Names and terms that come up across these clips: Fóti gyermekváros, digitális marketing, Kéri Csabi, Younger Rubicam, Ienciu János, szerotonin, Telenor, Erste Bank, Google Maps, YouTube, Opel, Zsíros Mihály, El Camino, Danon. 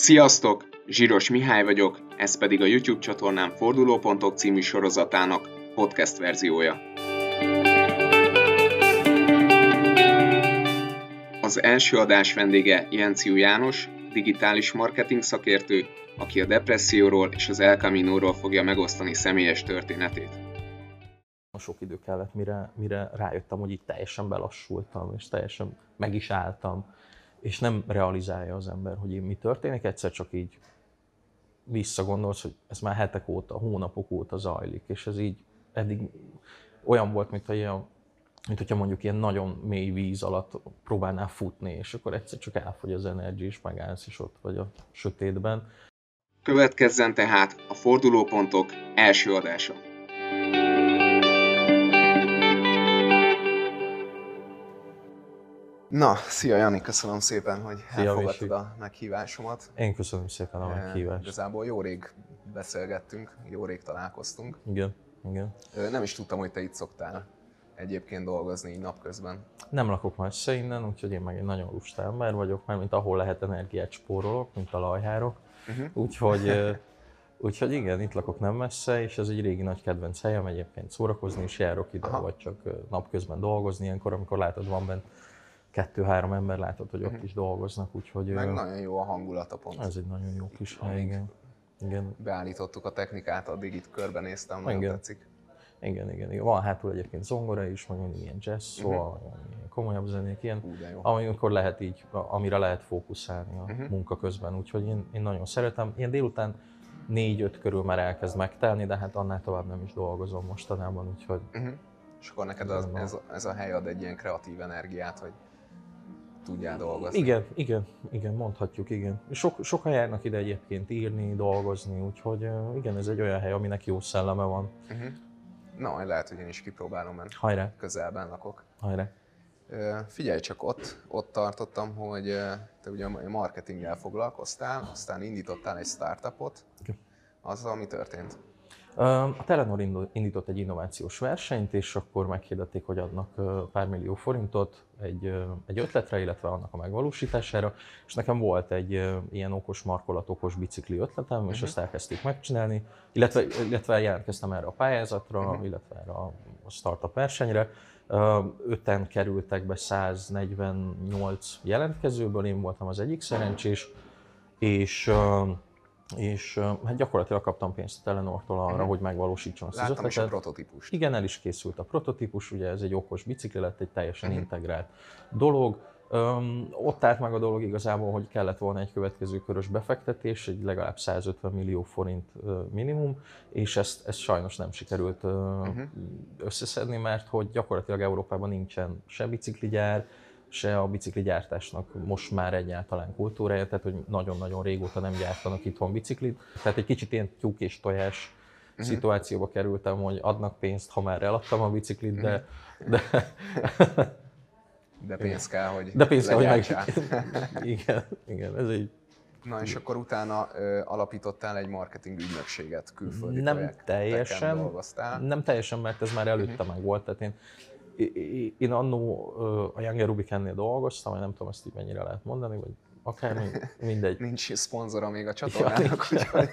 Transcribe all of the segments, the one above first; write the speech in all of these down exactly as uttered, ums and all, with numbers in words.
Sziasztok! Zsíros Mihály vagyok, ez pedig a YouTube csatornám Fordulópontok című sorozatának podcast verziója. Az első adás vendége Ienciu János, digitális marketing szakértő, aki a depresszióról és az El Caminóról fogja megosztani személyes történetét. Sok idő kellett, mire, mire rájöttem, hogy itt teljesen belassultam, és teljesen meg is álltam, és nem realizálja az ember, hogy én mi történik, egyszer csak így visszagondolsz, hogy ez már hetek óta, hónapok óta zajlik, és ez így eddig olyan volt, mint, ilyen, mint hogyha mondjuk ilyen nagyon mély víz alatt próbálnál futni, és akkor egyszer csak elfogy az energia, és megállsz, és ott vagy a sötétben. Következzen tehát a Fordulópontok első adása. Na, szia Jani, köszönöm szépen, hogy elfogadtad a meghívásomat. Én köszönöm szépen a meghívást. Igazából jó rég beszélgettünk, jó rég találkoztunk. Igen, igen. Nem is tudtam, hogy te itt szoktál egyébként dolgozni így napközben. Nem lakok messze innen, úgyhogy én meg egy nagyon lusta ember vagyok, mert mint ahol lehet energiát spórolok, mint a lajhárok. Uh-huh. Úgyhogy, úgyhogy igen, itt lakok nem messze, és ez egy régi nagy kedvenc helyem egyébként szórakozni, és járok ide, aha, vagy csak napközben dolgozni, ilyenkor, amikor látod, van bent kettő-három ember, látod, hogy ott is dolgoznak, úgyhogy... Meg nagyon jó a hangulata pont. Ez egy nagyon jó kis hely, igen. igen. Beállítottuk a technikát, addig itt körbenéztem, nagyon igen. tetszik. Igen, igen, igen. Van hátul egyébként zongora is, meg mindig ilyen jazz, szóval uh-huh. komolyabb zenék, ilyen, amikor lehet így, amire lehet fókuszálni a uh-huh. munka közben, úgyhogy én, én nagyon szeretem. Ilyen délután négy-öt körül már elkezd megtelni, de hát annál tovább nem is dolgozom mostanában, úgyhogy... Uh-huh. És akkor neked az, ez, ez a hely ad egy ilyen kreatív energiát, hogy... tudjál dolgozni. Igen, igen, igen, mondhatjuk, igen. Sok, sokan járnak ide egyébként írni, dolgozni, úgyhogy igen, ez egy olyan hely, aminek jó szelleme van. Uh-huh. Na, majd lehet, hogy én is kipróbálom, mert hajrá, közelben lakok. Hajrá. Figyelj csak, ott, ott tartottam, hogy te ugye a marketinggel foglalkoztál, aztán indítottál egy startupot. Okay. Azzal mi történt? A Telenor indított egy innovációs versenyt, és akkor meghirdették, hogy adnak pár millió forintot egy, egy ötletre, illetve annak a megvalósítására, és nekem volt egy ilyen okos markolat, okos bicikli ötletem, uh-huh. és ezt elkezdték megcsinálni, illetve, illetve jelentkeztem erre a pályázatra, uh-huh. illetve erre a startup versenyre. Öten kerültek be száznegyvennyolc jelentkezőből, én voltam az egyik szerencsés, és... és hát gyakorlatilag kaptam pénzt a Telenortól arra, uh-huh. hogy megvalósítson ezt az ötletet. Láttam is a prototípust. Igen, el is készült a prototípus, ugye ez egy okos bicikli lett, egy teljesen uh-huh. integrált dolog. Öm, ott állt meg a dolog igazából, hogy kellett volna egy következő körös befektetés, egy legalább száz ötven millió forint minimum, és ezt, ezt sajnos nem sikerült uh-huh. összeszedni, mert hogy gyakorlatilag Európában nincsen se bicikligyár, se a bicikligyártásnak most már egyáltalán kultúrája, tehát hogy nagyon-nagyon régóta nem gyártanak itthon biciklit. Tehát egy kicsit ilyen tyúk és tojás uh-huh. szituációba kerültem, hogy adnak pénzt, ha már eladtam a biciklit, de... De, de pénz kell, hogy de pénz kell, hogy meg... Igen, igen, ez így... Na és akkor utána ö, alapítottál egy marketing ügynökséget, külföldi nem projekteken teljesen, dolgoztál. Nem teljesen, mert ez már előtte uh-huh. meg volt, tehát én... Én annó a Younger Rubicamnél dolgoztam, vagy nem tudom, ezt így mennyire lehet mondani, vagy akármi, mindegy. Nincs szponzora még a csatornának, ja, úgyhogy...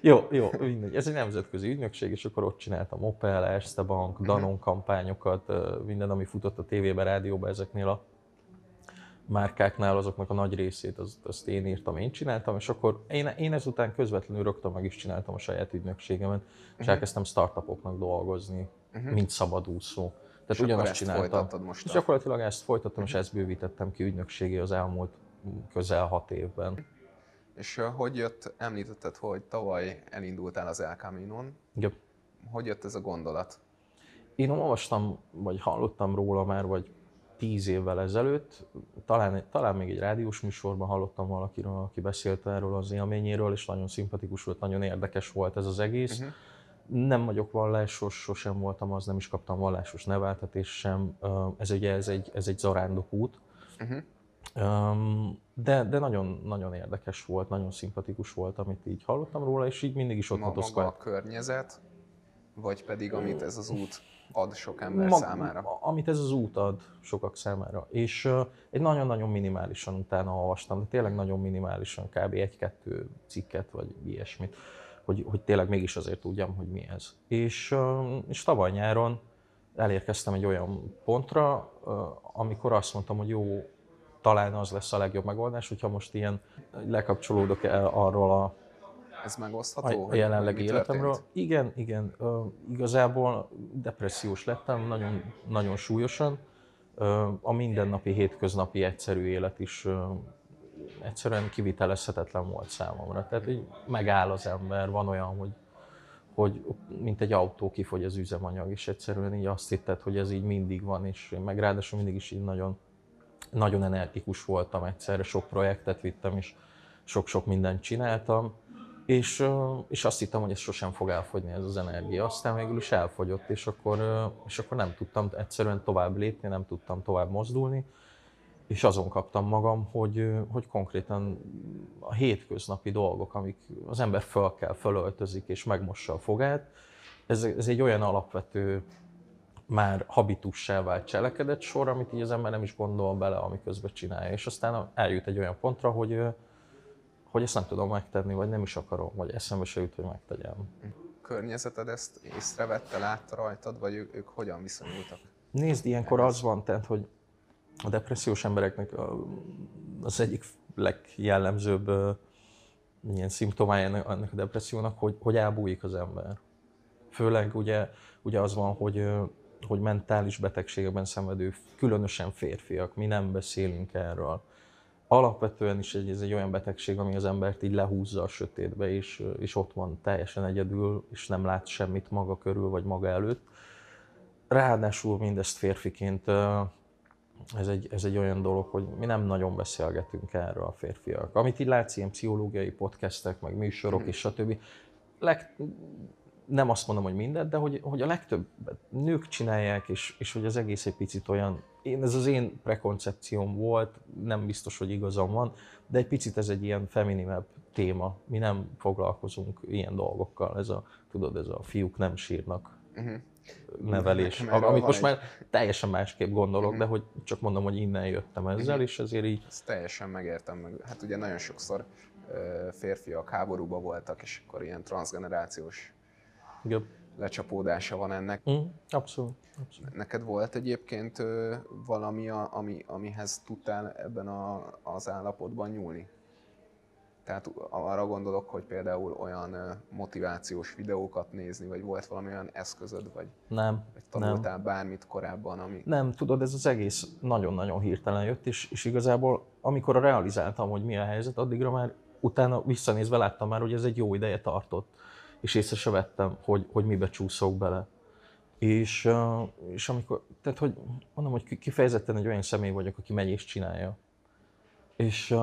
jó, jó, mindegy. Ez egy nemzetközi ügynökség, és akkor ott csináltam Opel, Erste Bank, Danon kampányokat, minden, ami futott a tévében, rádióban, ezeknél a márkáknál, azoknak a nagy részét, azt, azt én írtam, én csináltam, és akkor én, én ezután közvetlenül rögtön meg is csináltam a saját ügynökségemet, és elkezdtem startupoknak dolgozni. Uh-huh. mint szabadúszó. Tehát és ugyanazt csináltam. Most és gyakorlatilag ezt folytattam, uh-huh. és ezt bővítettem ki ügynökségé az elmúlt közel hat évben. És uh, hogy jött, említetted, hogy tavaly elindultál az El Caminon. Jö. Hogy jött ez a gondolat? Én olvastam, vagy hallottam róla már, vagy tíz évvel ezelőtt. Talán, talán még egy rádiós műsorban hallottam valakiről, aki beszélt erről az élményéről, és nagyon szimpatikus volt, nagyon érdekes volt ez az egész. Uh-huh. Nem vagyok vallásos, sosem voltam az, nem is kaptam vallásos neveltetést sem. Ez ugye ez egy, ez egy zarándok út. Uh-huh. De, de nagyon, nagyon érdekes volt, nagyon szimpatikus volt, amit így hallottam róla, és így mindig is ott matozkolt. Maga a környezet, vagy pedig amit ez az út ad sok ember mag, számára. Amit ez az út ad sokak számára. És uh, egy nagyon-nagyon minimálisan utána olvastam, de tényleg nagyon minimálisan, kb. egy-kettő cikket vagy ilyesmit, hogy, hogy tényleg mégis azért tudjam, hogy mi ez. És, uh, és tavaly nyáron elérkeztem egy olyan pontra, uh, amikor azt mondtam, hogy jó, talán az lesz a legjobb megoldás, hogyha most ilyen lekapcsolódok el arról a, ez megosztható, a jelenlegi életemről. Igen, igen. Uh, igazából depressziós lettem, nagyon, nagyon súlyosan. Uh, a mindennapi, hétköznapi egyszerű élet is uh, egyszerűen kivitelezhetetlen volt számomra. Tehát így megáll az ember, van olyan, hogy, hogy mint egy autó kifogy az üzemanyag, és egyszerűen így azt hitted, hogy ez így mindig van, és meg ráadásul mindig is így nagyon, nagyon energikus voltam egyszerre, sok projektet vittem, és sok-sok mindent csináltam, és, és azt hittem, hogy ez sosem fog elfogyni, ez az energia. Aztán végül is elfogyott, és akkor, és akkor nem tudtam egyszerűen tovább lépni, nem tudtam tovább mozdulni, és azon kaptam magam, hogy, hogy konkrétan a hétköznapi dolgok, amik az ember föl kell, fölöltözik és megmossa a fogát, ez, ez egy olyan alapvető, már habitussá vált cselekedet sor, amit így az ember nem is gondol bele, amiközben csinálja. És aztán eljut egy olyan pontra, hogy, hogy ezt nem tudom megtenni, vagy nem is akarom, vagy eszembe se jut, hogy megtegyem. Környezeted ezt észrevette, látta rajtad, vagy ők, ők hogyan viszonyultak? Nézd, ilyenkor az van, tehát, hogy a depressziós embereknek az egyik legjellemzőbb ilyen szimptomája ennek a depressziónak, hogy, hogy elbújik az ember. Főleg ugye, ugye az van, hogy hogy mentális betegségekben szenvedő, különösen férfiak, mi nem beszélünk erről. Alapvetően is ez egy olyan betegség, ami az embert így lehúzza a sötétbe, és, és ott van teljesen egyedül, és nem lát semmit maga körül, vagy maga előtt. Ráadásul mindezt férfiként, ez egy, ez egy olyan dolog, hogy mi nem nagyon beszélgetünk erről a férfiak. Amit így látsz, ilyen pszichológiai podcastek, meg műsorok, és stb. Leg, Nem azt mondom, hogy mindent, de hogy, hogy a legtöbb nők csinálják, és, és hogy az egész egy picit olyan, én, ez az én prekoncepcióm volt, nem biztos, hogy igazam van, de egy picit ez egy ilyen feminimebb téma. Mi nem foglalkozunk ilyen dolgokkal, ez a, tudod, ez a fiúk nem sírnak uh-huh. nevelés, nekem amit most egy... már teljesen másképp gondolok, uh-huh. de hogy csak mondom, hogy innen jöttem ezzel, uh-huh. és azért így... Ezt teljesen megértem meg. Hát ugye nagyon sokszor férfiak háborúban voltak, és akkor ilyen transzgenerációs igen. lecsapódása van ennek. Mm, abszolút, abszolút. Neked volt egyébként valami, ami, amihez tudtál ebben a, az állapotban nyúlni? Tehát arra gondolok, hogy például olyan motivációs videókat nézni, vagy volt valami olyan eszközöd, vagy, nem, vagy tanultál nem. bármit korábban, ami... Nem, tudod, ez az egész nagyon-nagyon hirtelen jött, és, és igazából amikor realizáltam, hogy mi a helyzet, addigra már utána visszanézve láttam már, hogy ez egy jó ideje tartott. És észre se vettem, hogy, hogy mibe csúszok bele. És, és amikor, tehát hogy mondom, hogy kifejezetten egy olyan személy vagyok, aki megy és csinálja. És,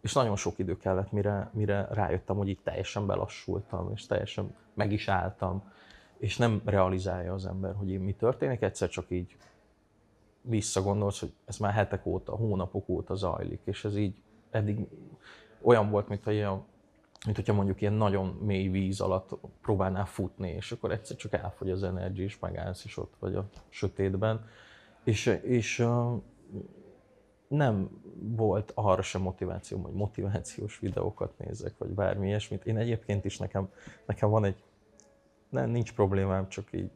és nagyon sok idő kellett, mire, mire rájöttem, hogy itt teljesen belassultam, és teljesen meg is álltam. És nem realizálja az ember, hogy mi történik, egyszer csak így visszagondolsz, hogy ez már hetek óta, hónapok óta zajlik. És ez így eddig olyan volt, mint ilyen, mint hogyha mondjuk ilyen nagyon mély víz alatt próbálnál futni, és akkor egyszer csak elfogy az energia, és megállsz, és ott vagy a sötétben. És, és nem volt arra sem motivációm, hogy motivációs videókat nézek, vagy bármi ilyesmit. Én egyébként is nekem, nekem van egy... Nem, nincs problémám, csak így,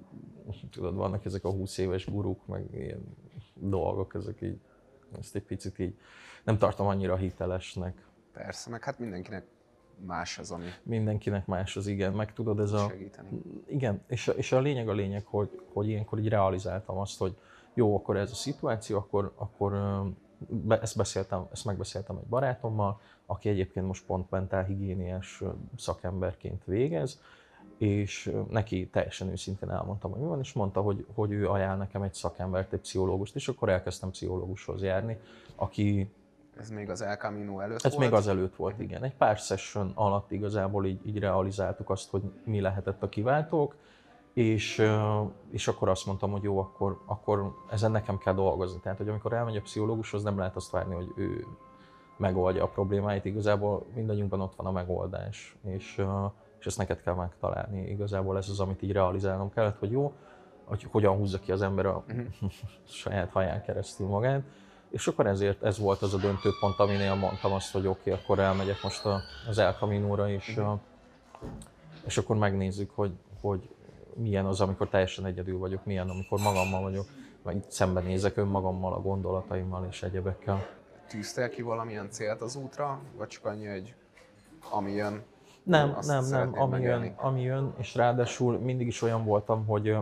tudod, vannak ezek a húsz éves guruk, meg ilyen dolgok, ezek így, ezt egy picit így nem tartom annyira hitelesnek. Persze, meg hát mindenkinek más az, ami... Mindenkinek más az, igen. Meg tudod, ez a... Segíteni. Igen, és a, és a lényeg a lényeg, hogy, hogy ilyenkor így realizáltam azt, hogy jó, akkor ez a szituáció, akkor, akkor ezt, beszéltem, ezt megbeszéltem egy barátommal, aki egyébként most pont mentálhigiéniás szakemberként végez, és neki teljesen őszintén elmondtam, hogy mi van, és mondta, hogy, hogy ő ajánl nekem egy szakembert, egy pszichológust, és akkor elkezdtem pszichológushoz járni, aki... Ez még az El Camino előtt volt? Ez még azelőtt volt, igen. Egy pár session alatt igazából így, így realizáltuk azt, hogy mi lehetett a kiváltók, és, és akkor azt mondtam, hogy jó, akkor, akkor ezen nekem kell dolgozni. Tehát, hogy amikor elmegy a pszichológushoz, nem lehet azt várni, hogy ő megoldja a problémáit. Igazából mindannyiunkban ott van a megoldás, és, és ezt neked kell megtalálni. Igazából ez az, amit így realizálnom kellett, hogy jó, hogy hogyan húzza ki az ember a uh-huh. saját haján keresztül magát. És akkor ezért ez volt az a döntőpont, aminél mondtam azt, hogy oké, okay, akkor elmegyek most a, az El Camino-ra, és, uh-huh. és akkor megnézzük, hogy, hogy milyen az, amikor teljesen egyedül vagyok, milyen, amikor magammal vagyok, vagy szembenézek önmagammal, a gondolataimmal és egyebekkel. Tűztél ki valamilyen célt az útra, vagy csak annyi, hogy ami jön? Nem, nem, nem, ami jön, ami jön, és ráadásul mindig is olyan voltam, hogy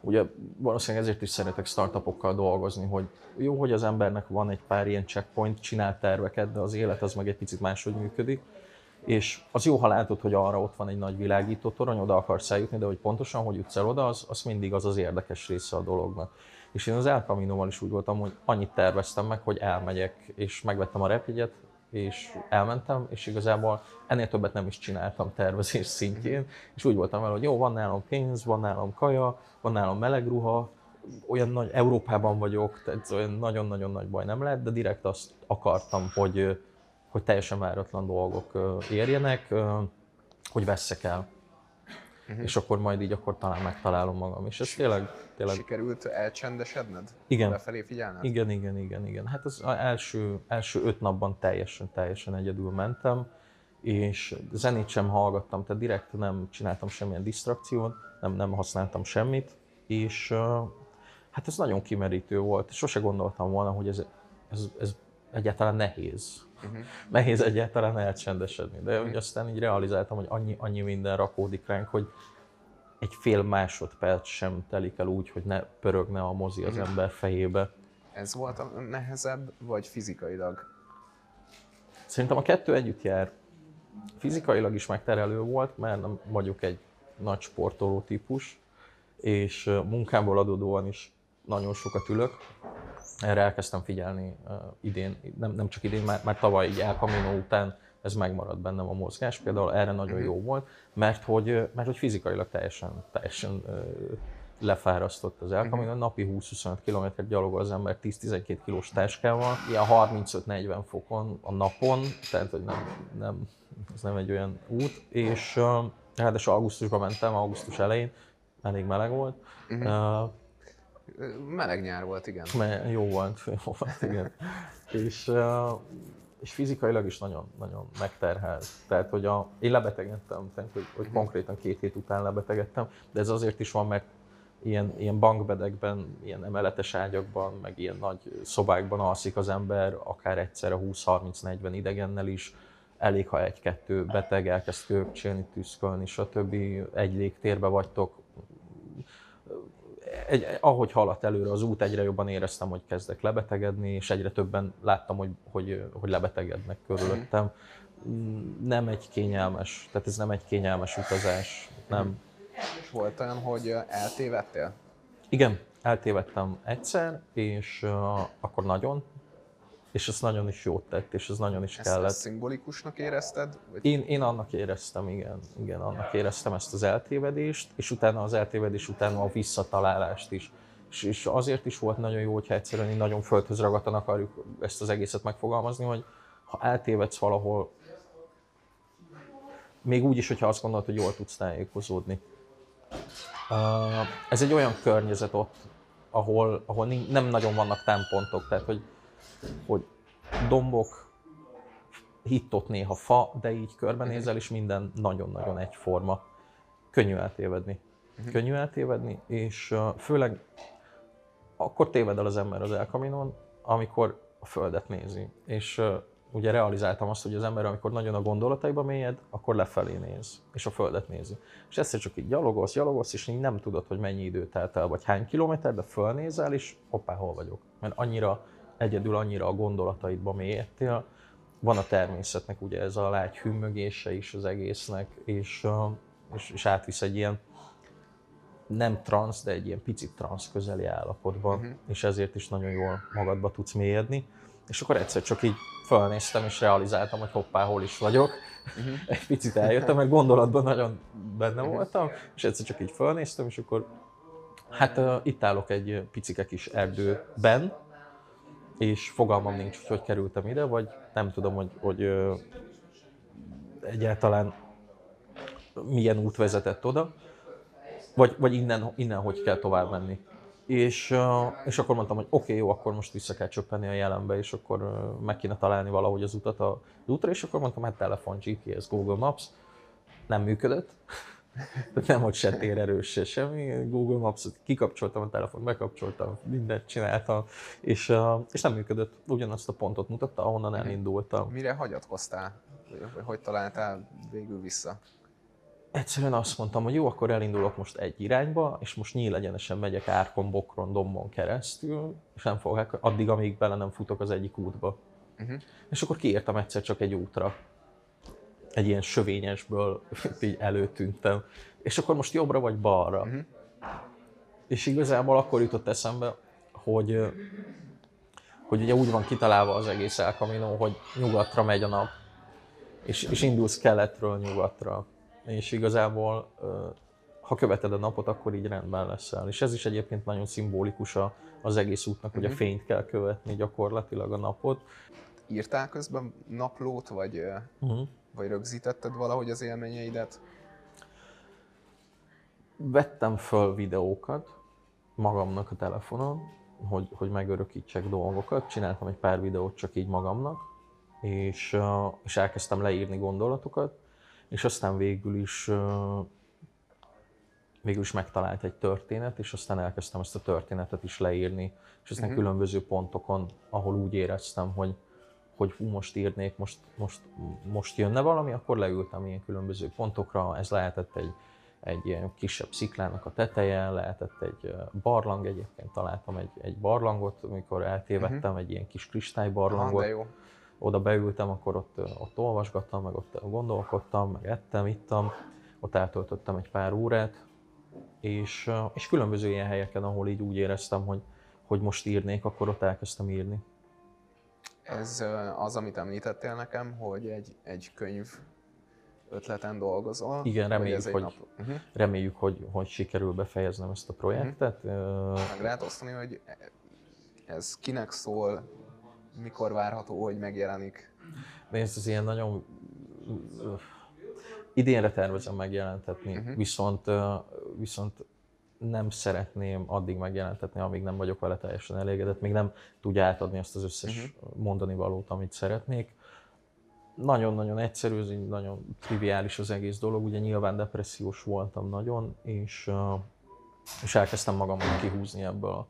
ugye valószínűleg ezért is szeretek startupokkal dolgozni, hogy jó, hogy az embernek van egy pár ilyen checkpoint, csinál terveket, de az élet az meg egy picit máshogy működik, és az jó, ha látod, hogy arra ott van egy nagy világító torony, oda akarsz eljutni, de hogy pontosan, hogy jutsz el oda, az, az mindig az az érdekes része a dolognak. És én az El Camino-val is úgy voltam, hogy annyit terveztem meg, hogy elmegyek, és megvettem a repjegyet, és elmentem, és igazából ennél többet nem is csináltam tervezés szintjén, és úgy voltam vele, hogy jó, van nálam pénz, van nálam kaja, van nálam meleg ruha, olyan nagy, Európában vagyok, tehát olyan nagyon-nagyon nagy baj nem lett, de direkt azt akartam, hogy, hogy teljesen váratlan dolgok érjenek, hogy vesszek el. Uh-huh. És akkor majd így akkor talán megtalálom magam, és ez tényleg, tényleg... Sikerült elcsendesedned? Igen. Befelé figyelned? Igen, igen, igen, igen. Hát az első, első öt napban teljesen, teljesen egyedül mentem, és zenét sem hallgattam, tehát direkt nem csináltam semmilyen disztrakciót, nem, nem használtam semmit, és hát ez nagyon kimerítő volt. Sose gondoltam volna, hogy ez, ez, ez egyáltalán nehéz. Uh-huh. Nehéz egyáltalán elcsendesedni, de uh-huh. aztán így realizáltam, hogy annyi, annyi minden rakódik ránk, hogy egy fél másodperc sem telik el úgy, hogy ne pörögne a mozi az uh-huh. ember fejébe. Ez volt a nehezebb, vagy fizikailag? Szerintem a kettő együtt jár. Fizikailag is megterelő volt, mert nem vagyok egy nagy sportoló típus, és munkámból adódóan is nagyon sokat ülök. Erre elkezdtem figyelni uh, idén, nem, nem csak idén, már, már tavaly így El Camino után ez megmaradt bennem a mozgás, például erre nagyon uh-huh. jó volt, mert hogy, mert hogy fizikailag teljesen, teljesen uh, lefárasztott az El Camino, uh-huh. napi húsz-huszonöt kilométert gyalogol az ember tíz-tizenkét kilós táskával, ilyen harmincöt-negyven fokon a napon, tehát hogy nem, nem, ez nem egy olyan út, és uh, hát és augusztusban mentem, augusztus elején, elég meleg volt, uh-huh. uh, meleg nyár volt, igen. Me- jó volt, jó volt, igen. és, uh, és fizikailag is nagyon, nagyon megterhelt. Tehát, hogy a, én lebetegedtem, tehát, hogy, hogy konkrétan két hét után lebetegedtem, de ez azért is van, mert ilyen, ilyen bankbedekben, ilyen emeletes ágyakban, meg ilyen nagy szobákban alszik az ember, akár egyszerre húsz-harminc-negyven idegennel is. Elég, ha egy-kettő beteg elkezd köpcsélni, tüszkölni, stb. Egy légtérbe vagytok. Egy, ahogy haladt előre az út, egyre jobban éreztem, hogy kezdek lebetegedni, és egyre többen láttam, hogy, hogy, hogy lebetegednek körülöttem. Nem egy kényelmes, tehát ez nem egy kényelmes utazás. Nem. Volt olyan, hogy eltévedtél? Igen, eltévedtem egyszer, és uh, akkor nagyon, és ez nagyon is jót tett, és ez nagyon is kellett. Ezt szimbolikusnak érezted? Vagy? Én, én annak éreztem, igen. Igen, annak éreztem ezt az eltévedést, és utána az eltévedés utána a visszatalálást is. És, és azért is volt nagyon jó, hogyha egyszerűen nagyon földhöz ragadtan akarjuk ezt az egészet megfogalmazni, hogy ha eltévedsz valahol, még úgy is, hogyha azt gondolod, hogy jól tudsz tájékozódni. Ez egy olyan környezet ott, ahol, ahol nem nagyon vannak támpontok, tehát hogy hogy dombok, hittott néha fa, de így körbenézel, és minden nagyon-nagyon egyforma. Könnyű eltévedni. Uh-huh. Könnyű eltévedni, és főleg akkor téved el az ember az El Caminon, amikor a földet nézi. És ugye realizáltam azt, hogy az ember, amikor nagyon a gondolataiba mélyed, akkor lefelé néz, és a földet nézi. És egyszer csak így gyalogolsz, gyalogolsz, és így nem tudod, hogy mennyi idő telt el, vagy hány kilométer, de fölnézel, és hoppá, hol vagyok. Mert annyira egyedül annyira a gondolataidba mélyedtél. Van a természetnek ugye ez a lágy hümmögése is az egésznek, és, és, és átvisz egy ilyen nem transz, de egy ilyen picit transz közeli állapotban, uh-huh. és ezért is nagyon jól magadba tudsz mélyedni. És akkor egyszer csak így felnéztem, és realizáltam, hogy hoppá, hol is vagyok. Uh-huh. Egy picit eljöttem, mert gondolatban nagyon benne voltam, és egyszer csak így felnéztem, és akkor hát uh, itt állok egy picike kis erdőben, és fogalmam nincs, hogy, hogy kerültem ide, vagy nem tudom, hogy, hogy ö, egyáltalán milyen út vezetett oda. vagy, vagy innen, innen hogy kell tovább menni. És, és akkor mondtam, hogy oké, okay, jó, akkor most vissza kell csöppenni a jelenbe, és akkor meg kéne találni valahogy az utat az útra, és akkor mondtam, hát telefon, gé pé es, Google Maps, nem működött. Nem volt se térerős, se semmi, Google Maps, kikapcsoltam a telefon, bekapcsoltam, mindent csináltam, és, és nem működött. Ugyanazt a pontot mutatta, ahonnan elindultam. Mire hagyatkoztál? Hogy találtál végül vissza? Egyszerűen azt mondtam, hogy jó, akkor elindulok most egy irányba, és most nyílegyenesen megyek árkon, bokron, dombon keresztül, és nem fogok, addig, amíg bele nem futok az egyik útba. Uh-huh. És akkor kiértem egyszer csak egy útra. Egy ilyen sövényesből így előtűntem. És akkor most jobbra vagy balra. Uh-huh. És igazából akkor jutott eszembe, hogy, hogy ugye úgy van kitalálva az egész El Camino, hogy nyugatra megy a nap, és, és indulsz keletről nyugatra. És igazából, ha követed a napot, akkor így rendben leszel. És ez is egyébként nagyon szimbolikus az egész útnak, uh-huh. hogy a fényt kell követni gyakorlatilag a napot. Írtál közben naplót, vagy, uh-huh. vagy rögzítetted valahogy az élményeidet? Vettem föl videókat magamnak a telefonon, hogy, hogy megörökítsek dolgokat. Csináltam egy pár videót csak így magamnak, és, és elkezdtem leírni gondolatokat. És aztán végül is, végül is megtalált egy történet, és aztán elkezdtem ezt a történetet is leírni. És aztán uh-huh. különböző pontokon, ahol úgy éreztem, hogy, hogy hú, most írnék, most, most, most jönne valami, akkor leültem ilyen különböző pontokra. Ez lehetett egy, egy ilyen kisebb sziklának a teteje, lehetett egy barlang, egyébként találtam egy, egy barlangot, amikor eltévedtem, uh-huh. egy ilyen kis kristálybarlangot. Aha, oda beültem, akkor ott, ott olvasgattam, meg ott gondolkodtam, meg ettem, ittam, ott eltöltöttem egy pár órát, és, és különböző ilyen helyeken, ahol így úgy éreztem, hogy, hogy most írnék, akkor ott elkezdtem írni. Ez az, amit említettél nekem, hogy egy, egy könyv ötleten dolgozol. Igen, reméljük, hogy, nap... uh-huh. reméljük hogy, hogy sikerül befejeznem ezt a projektet. Uh-huh. Meg lehet osztani, hogy ez kinek szól, mikor várható, hogy megjelenik? Nézd, ez ilyen nagyon... Idénre tervezem megjelentetni, uh-huh. viszont, viszont nem szeretném addig megjelentetni, amíg nem vagyok vele teljesen elégedett, még nem tudja átadni azt az összes uh-huh. mondani valót, amit szeretnék. Nagyon-nagyon egyszerű, nagyon triviális az egész dolog, ugye nyilván depressziós voltam nagyon, és, és elkezdtem magamat kihúzni ebből a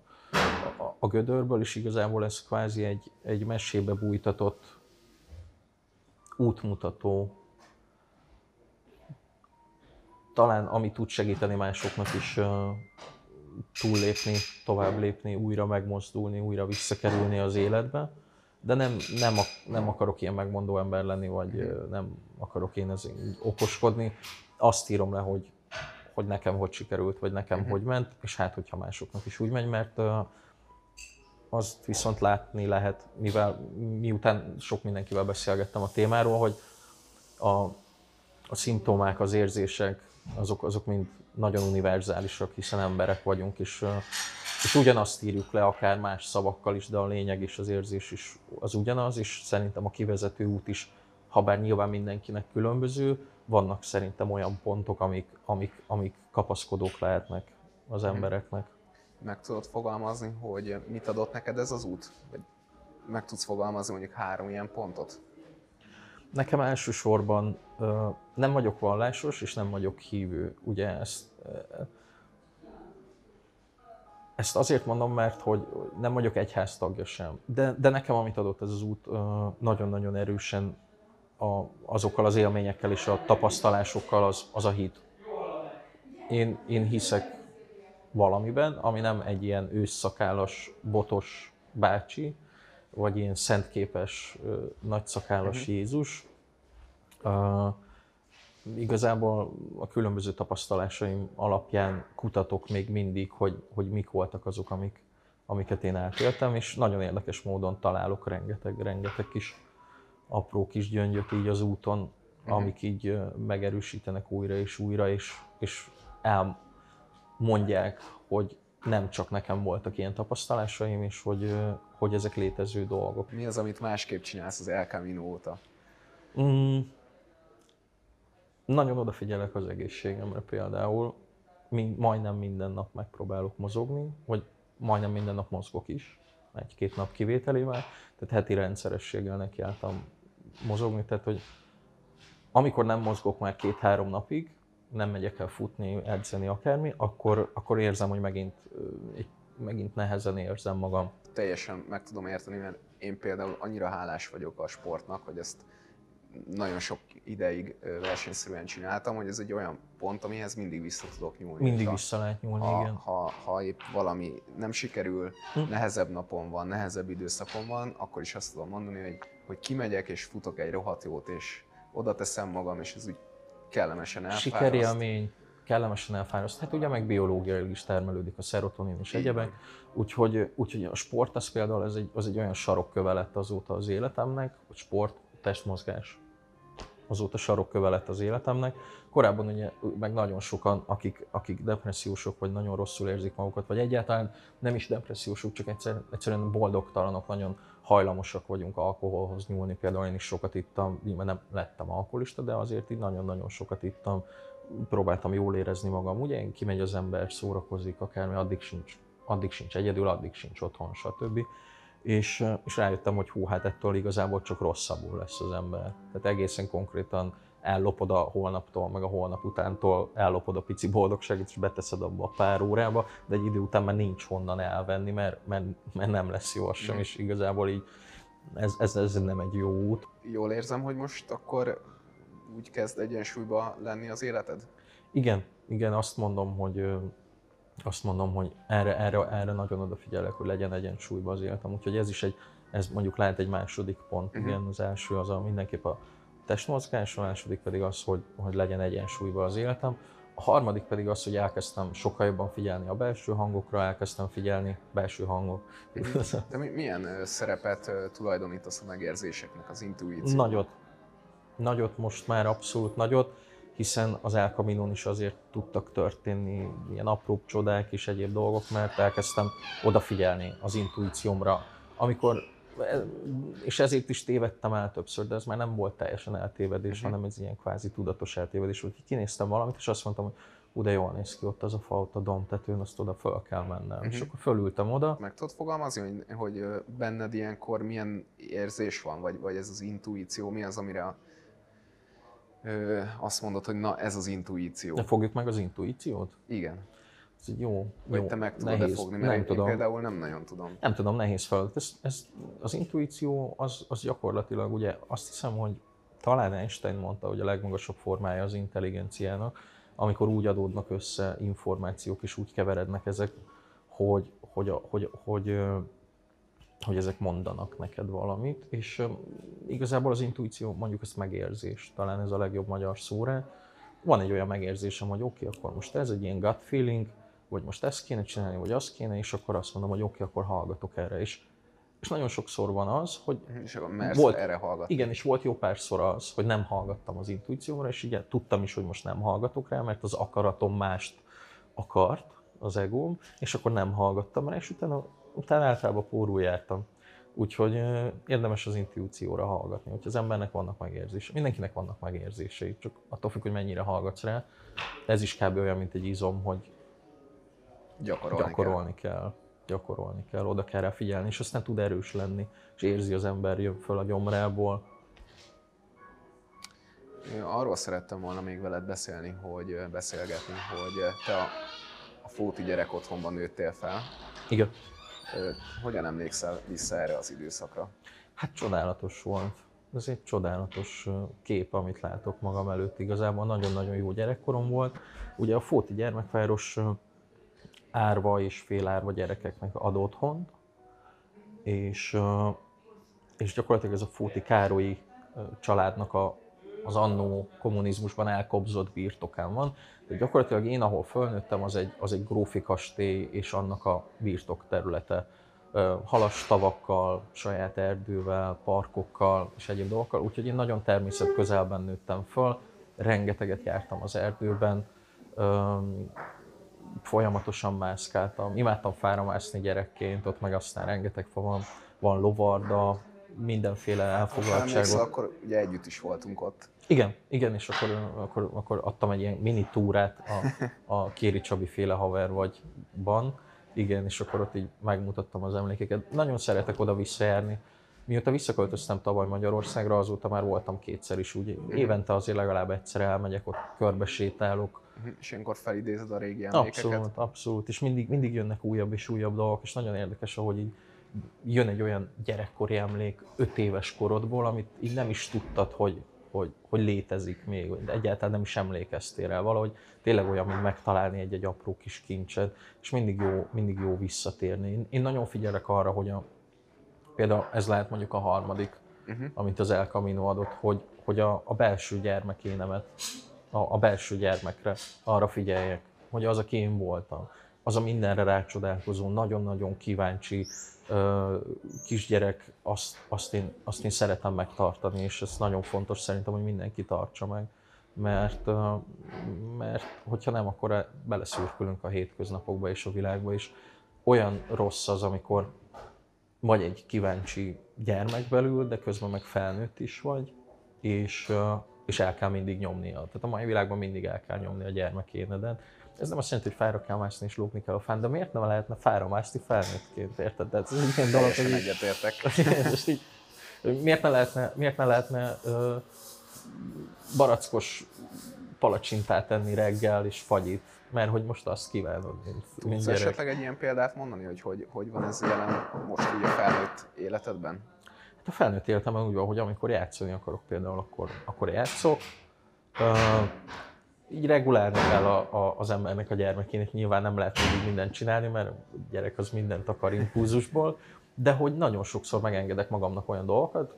a gödörből, és igazából ez kvázi egy, egy mesébe bújtatott útmutató. Talán ami tud segíteni másoknak is uh, túllépni, tovább lépni, újra megmozdulni, újra visszakerülni az életbe. De nem, nem, nem akarok ilyen megmondó ember lenni, vagy uh, nem akarok én ezért okoskodni. Azt írom le, hogy, hogy nekem hogy sikerült, vagy nekem uh-huh. hogy ment, és hát hogyha másoknak is úgy megy, mert uh, azt viszont látni lehet, mivel miután sok mindenkivel beszélgettem a témáról, hogy a, a szimptomák, az érzések, azok, azok mind nagyon univerzálisak, hiszen emberek vagyunk, és, és ugyanazt írjuk le, akár más szavakkal is, de a lényeg és az érzés is az ugyanaz, és szerintem a kivezető út is, ha bár nyilván mindenkinek különböző, vannak szerintem olyan pontok, amik, amik, amik kapaszkodók lehetnek az embereknek. Meg tudod fogalmazni, hogy mit adott neked ez az út? Meg tudsz fogalmazni mondjuk három ilyen pontot? Nekem elsősorban nem vagyok vallásos és nem vagyok hívő. Ugye ezt, ezt azért mondom, mert hogy nem vagyok egyháztagja sem. De, de nekem amit adott ez az út nagyon-nagyon erősen a, azokkal az élményekkel és a tapasztalásokkal az, az a hit. Én, én hiszek valamiben, ami nem egy ilyen ősszakállas, botos bácsi, vagy ilyen szentképes, nagyszakállas uh-huh. Jézus. Uh, igazából a különböző tapasztalásaim alapján kutatok még mindig, hogy, hogy mik voltak azok, amik, amiket én átéltem, és nagyon érdekes módon találok rengeteg, rengeteg kis apró kis gyöngyöt így az úton, uh-huh. amik így megerősítenek újra és újra, és, és el, mondják, hogy nem csak nekem voltak ilyen tapasztalásaim, és hogy, hogy ezek létező dolgok. Mi az, amit másképp csinálsz az El Camino óta? Mm, nagyon odafigyelek az egészségemre például. mi majdnem minden nap megpróbálok mozogni, vagy majdnem minden nap mozgok is, egy-két nap kivételével, tehát heti rendszerességgel nekiálltam mozogni, tehát hogy amikor nem mozgok már két-három napig, nem megyek el futni, edzeni, akármi, akkor, akkor érzem, hogy megint, megint nehezen érzem magam. Teljesen meg tudom érteni, mert én például annyira hálás vagyok a sportnak, hogy ezt nagyon sok ideig versenyszerűen csináltam, hogy ez egy olyan pont, amihez mindig vissza tudok nyúlni. Mindig ha, vissza lehet nyúlni, ha, igen. Ha, ha épp valami nem sikerül, hm. nehezebb napon van, nehezebb időszakon van, akkor is azt tudom mondani, hogy, hogy kimegyek és futok egy rohadt jót, és oda teszem magam, és ez úgy kellemesen elfáraszt. Sikerélmény, kellemesen elfáraszt. Hát ugye meg biológiailag is termelődik a szerotonin és egyebek, úgyhogy, úgyhogy a sport az például az egy, az egy olyan sarokköve lett azóta az életemnek, hogy sport, testmozgás azóta sarokköve lett az életemnek. Korábban ugye meg nagyon sokan, akik, akik depressziósok, vagy nagyon rosszul érzik magukat, vagy egyáltalán nem is depressziósok, csak egyszer, egyszerűen boldogtalanok, nagyon hajlamosak vagyunk alkoholhoz nyúlni. Például én is sokat ittam, mert nem lettem alkoholista, de azért így nagyon-nagyon sokat ittam, próbáltam jól érezni magam. Ugye én kimegy az ember, szórakozik, akármi, addig sincs, addig sincs egyedül, addig sincs otthon, stb. És, és rájöttem, hogy hú, hát ettől igazából csak rosszabbul lesz az ember. Tehát egészen konkrétan ellopod a holnaptól, meg a holnap utántól, ellopod a pici boldogságot, és beteszed abba a pár órába, de egy idő után már nincs honnan elvenni, mert, mert, mert nem lesz jó az sem, és igazából így ez, ez, ez nem egy jó út. Jól érzem, hogy most akkor úgy kezd egyensúlyba lenni az életed? Igen, igen, azt mondom, hogy... Azt mondom, hogy erre, erre, erre nagyon odafigyelek, hogy legyen egyensúlyban az életem. Úgyhogy ez is egy, ez mondjuk lehet egy második pont. Uh-huh. Igen, az első az a mindenképp a testmozgás, a második pedig az, hogy, hogy legyen egyensúlyban az életem. A harmadik pedig az, hogy elkezdtem sokkal jobban figyelni a belső hangokra, elkezdtem figyelni belső hangok. De milyen szerepet tulajdonítasz a megérzéseknek, az intuíciónak? Nagyot. Nagyot, most már abszolút nagyot. Hiszen az El Caminón is azért tudtak történni ilyen apróbb csodák és egyéb dolgok, mert elkezdtem odafigyelni az intuíciómra. Amikor, és ezért is tévedtem el többször, de ez már nem volt teljesen eltévedés, uh-huh. hanem ez ilyen kvázi tudatos eltévedés volt. Így kinéztem valamit, és azt mondtam, hogy ú, de jól néz ki ott az a fa, ott a dombtetőn, azt oda föl kell mennem. Uh-huh. És akkor fölültem oda. Meg tudod fogalmazni, hogy, hogy benned ilyenkor milyen érzés van, vagy, vagy ez az intuíció, mi az, amire a... Ö, azt mondod, hogy na, ez az intuíció. De fogjuk meg az intuíciót? Igen. Ez egy jó, jó, te meg tudod befogni, mert nem én tudom. Például nem nagyon tudom. Nem tudom, nehéz feladat. Ez, ez, az intuíció az, az gyakorlatilag, ugye azt hiszem, hogy talán Einstein mondta, hogy a legmagasabb formája az intelligenciának, amikor úgy adódnak össze információk, és úgy keverednek ezek, hogy, hogy, a, hogy, hogy, hogy, hogy ezek mondanak neked valamit, és igazából az intuíció, mondjuk ezt megérzés, talán ez a legjobb magyar szóra. Van egy olyan megérzésem, hogy oké, okay, akkor most ez egy ilyen gut feeling, vagy most ezt kéne csinálni, vagy azt kéne, és akkor azt mondom, hogy oké, okay, akkor hallgatok erre. És, és nagyon sokszor van az, hogy volt, erre hallgatni. Igen, és volt jó párszor az, hogy nem hallgattam az intuícióra, és igen, tudtam is, hogy most nem hallgatok rá, mert az akaratom mást akart, az egóm, és akkor nem hallgattam rá, és utána Utána általában pórul jártam, úgyhogy érdemes az intuícióra hallgatni, hogy az embernek vannak megérzései, mindenkinek vannak megérzései, csak attól függ, hogy mennyire hallgatsz rá. Ez is kb. Olyan, mint egy izom, hogy gyakorolni, gyakorolni kell. kell. Gyakorolni kell, oda kell rá figyelni, és aztán tud erős lenni, és érzi az ember, jön föl a gyomrából. Arról szerettem volna még veled beszélni, hogy beszélgetni, hogy te a, a Fóti gyerek otthonban nőttél fel. Igen. Hogyan emlékszel vissza erre az időszakra? Hát csodálatos volt. Ez egy csodálatos kép, amit látok magam előtt. Igazából nagyon-nagyon jó gyerekkorom volt. Ugye a Fóti gyermekváros árva és félárva gyerekeknek ad otthont, és, és gyakorlatilag ez a Fóti Károlyi családnak a, az annó kommunizmusban elkobzott birtokán van. De gyakorlatilag én, ahol fölnőttem, az egy, az egy grófi kastély és annak a birtok területe. Halas tavakkal, saját erdővel, parkokkal és egyéb dolgokkal. Úgyhogy én nagyon természet közelben nőttem föl, rengeteget jártam az erdőben, folyamatosan mászkáltam, imádtam fára mászni gyerekként, ott meg aztán rengeteg fa van, van lovarda, mindenféle elfoglaltságot. Akkor ugye együtt is voltunk ott. Igen, igen, és akkor, akkor, akkor adtam egy ilyen mini túrát a, a Kéri Csabi féle haver vagyban. Igen, és akkor ott így megmutattam az emlékeket. Nagyon szeretek oda visszajárni. Mióta visszaköltöztem tavaly Magyarországra, azóta már voltam kétszer is, úgy évente azért legalább egyszer elmegyek, ott körbe sétálok. És ilyenkor felidézed a régi emlékeket. Abszolút, abszolút. És mindig, mindig jönnek újabb és újabb dolgok, és nagyon érdekes, ahogy így jön egy olyan gyerekkori emlék öt éves korodból, amit így nem is tudtad, hogy, hogy, hogy létezik még, egyáltalán nem is emlékeztél el valahogy. Tényleg olyan, mint megtalálni egy-egy apró kis kincset, és mindig jó, mindig jó visszatérni. Én nagyon figyelek arra, hogy a például ez lehet mondjuk a harmadik, uh-huh. amit az El Camino adott, hogy, hogy a, a belső gyermekénemet, a, a belső gyermekre arra figyeljek, hogy az, aki én voltam, az a mindenre rácsodálkozó, nagyon-nagyon kíváncsi uh, kisgyerek, azt, azt, én, azt én szeretem megtartani, és ez nagyon fontos szerintem, hogy mindenki tartsa meg, mert, uh, mert hogyha nem, akkor beleszürkülünk a hétköznapokba és a világba, és olyan rossz az, amikor vagy egy kíváncsi gyermek belül, de közben meg felnőtt is vagy, és, és el kell mindig nyomnia. Tehát a mai világban mindig el kell nyomni a gyermekénedet. Ez nem azt jelenti, hogy fára kell mászni és lógni kell a fán, de miért nem lehetne fára mászni felnőttként, érted? De ez egy ilyen dolog, hogy egyetértek. Miért ne lehetne, miért ne lehetne ö, barackos palacsintát enni reggel és fagyit? Mert hogy most azt kívánod, mint, mint gyerek. Esetleg egy ilyen példát mondani, hogy hogy, hogy van ez jelen most így a felnőtt életedben? Hát a felnőtt életemben úgy van, hogy amikor játszani akarok például, akkor, akkor játszok. Uh, így regulálni kell a, a, az embernek, a gyermekének, nyilván nem lehet mindig mindent csinálni, mert a gyerek az mindent akar impulzusból, de hogy nagyon sokszor megengedek magamnak olyan dolgokat,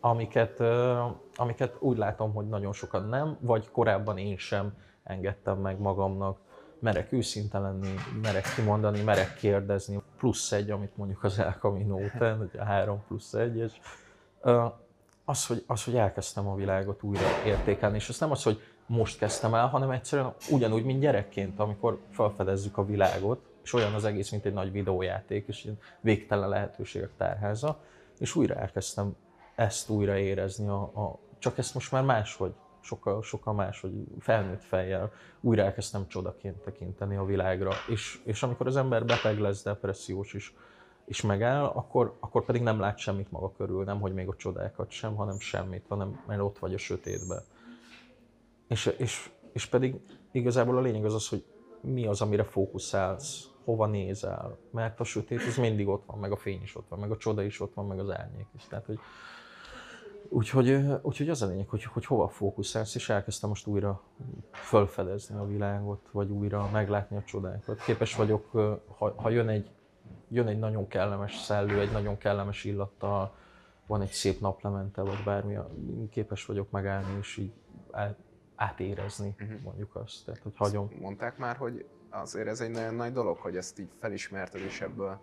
amiket, uh, amiket úgy látom, hogy nagyon sokan nem, vagy korábban én sem engedtem meg magamnak, merek őszinte lenni, merek kimondani, merek kérdezni. Plusz egy, amit mondjuk az El Camino után, hogy a három plusz egy, és az hogy, az, hogy elkezdtem a világot újra értékelni, és ez nem az, hogy most kezdtem el, hanem egyszerűen ugyanúgy, mint gyerekként, amikor felfedezzük a világot, és olyan az egész, mint egy nagy videójáték, és ilyen végtelen lehetőségek tárháza, és újra elkezdtem ezt újra érezni, a, a, csak ezt most már máshogy. Sokkal, sokkal más, hogy felnőtt fejjel újra elkezdtem csodaként tekinteni a világra. És, és amikor az ember beteg lesz, depressziós is, és megáll, akkor, akkor pedig nem lát semmit maga körül, nem hogy még a csodákat sem, hanem semmit, hanem mert ott vagy a sötétben. És, és, és pedig igazából a lényeg az az, hogy mi az, amire fókuszálsz, hova nézel, mert a sötét az mindig ott van, meg a fény is ott van, meg a csoda is ott van, meg az árnyék is. Tehát, hogy Úgyhogy, úgyhogy az a lényeg, hogy, hogy hova fókuszálsz, és elkezdtem most újra felfedezni a világot, vagy újra meglátni a csodákat. Képes vagyok, ha, ha jön, egy, jön egy nagyon kellemes szellő, egy nagyon kellemes illattal, van egy szép naplemente, vagy bármi, képes vagyok megállni és így átérezni, mondjuk azt. Tehát, hogy hagyom. Mondták már, hogy azért ez egy nagyon nagy dolog, hogy ezt így felismerted, és ebből,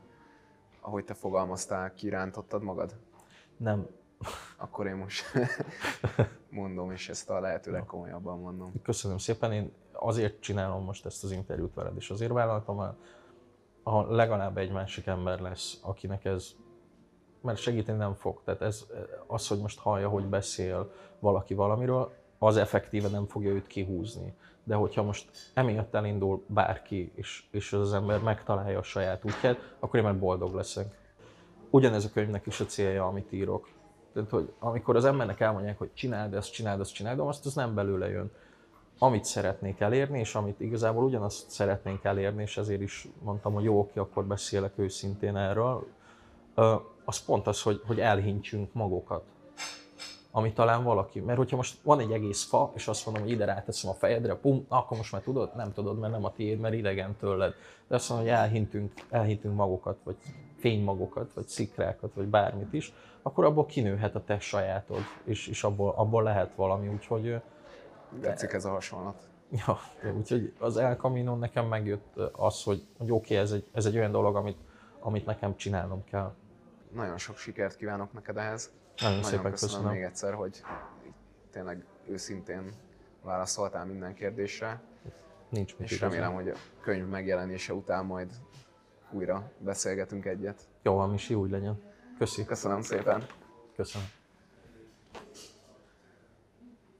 ahogy te fogalmaztál, kirántottad magad? Nem. Akkor én most mondom, és ezt a lehető legkomolyabban mondom. Köszönöm szépen, én azért csinálom most ezt az interjút veled, és azért vállaltam el, ha legalább egy másik ember lesz, akinek ez, mert segíteni nem fog. Tehát ez, az, hogy most hallja, hogy beszél valaki valamiről, az effektíve nem fogja őt kihúzni. De hogyha most emiatt elindul bárki, és, és az ember megtalálja a saját útját, akkor én már boldog leszek. Ugyanez a könyvnek is a célja, amit írok. Tehát, hogy amikor az embernek elmondják, hogy csináld ezt, csináld ezt, csináld, azt az nem belőle jön. Amit szeretnék elérni, és amit igazából ugyanazt szeretnénk elérni, és ezért is mondtam, hogy jó, oké, akkor beszélek őszintén erről, az pont az, hogy, hogy elhintsünk magukat, ami talán valaki. Mert hogyha most van egy egész fa, és azt mondom, hogy ide ráteszem a fejedre, pum, akkor most már tudod? Nem tudod, mert nem a tiéd, mert idegen tőled. De azt mondom, hogy elhintünk, elhintünk magukat, vagy fénymagokat, vagy szikrákat, vagy bármit is, akkor abból kinőhet a te sajátod, és, és abból, abból lehet valami, úgyhogy... Tetszik ez a hasonlat. Ja, úgyhogy az El Camino nekem megjött az, hogy, hogy oké, okay, ez, egy, ez egy olyan dolog, amit, amit nekem csinálnom kell. Nagyon sok sikert kívánok neked ehhez. Nagyon, Nagyon szépen köszönöm, köszönöm még egyszer, hogy tényleg őszintén válaszoltál minden kérdésre. Nincs mit. És remélem, hogy a könyv megjelenése után majd újra beszélgetünk egyet. Jó van, Misi, úgy legyen. Köszi. Köszönöm szépen. Köszönöm.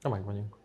Na, meg vagyunk.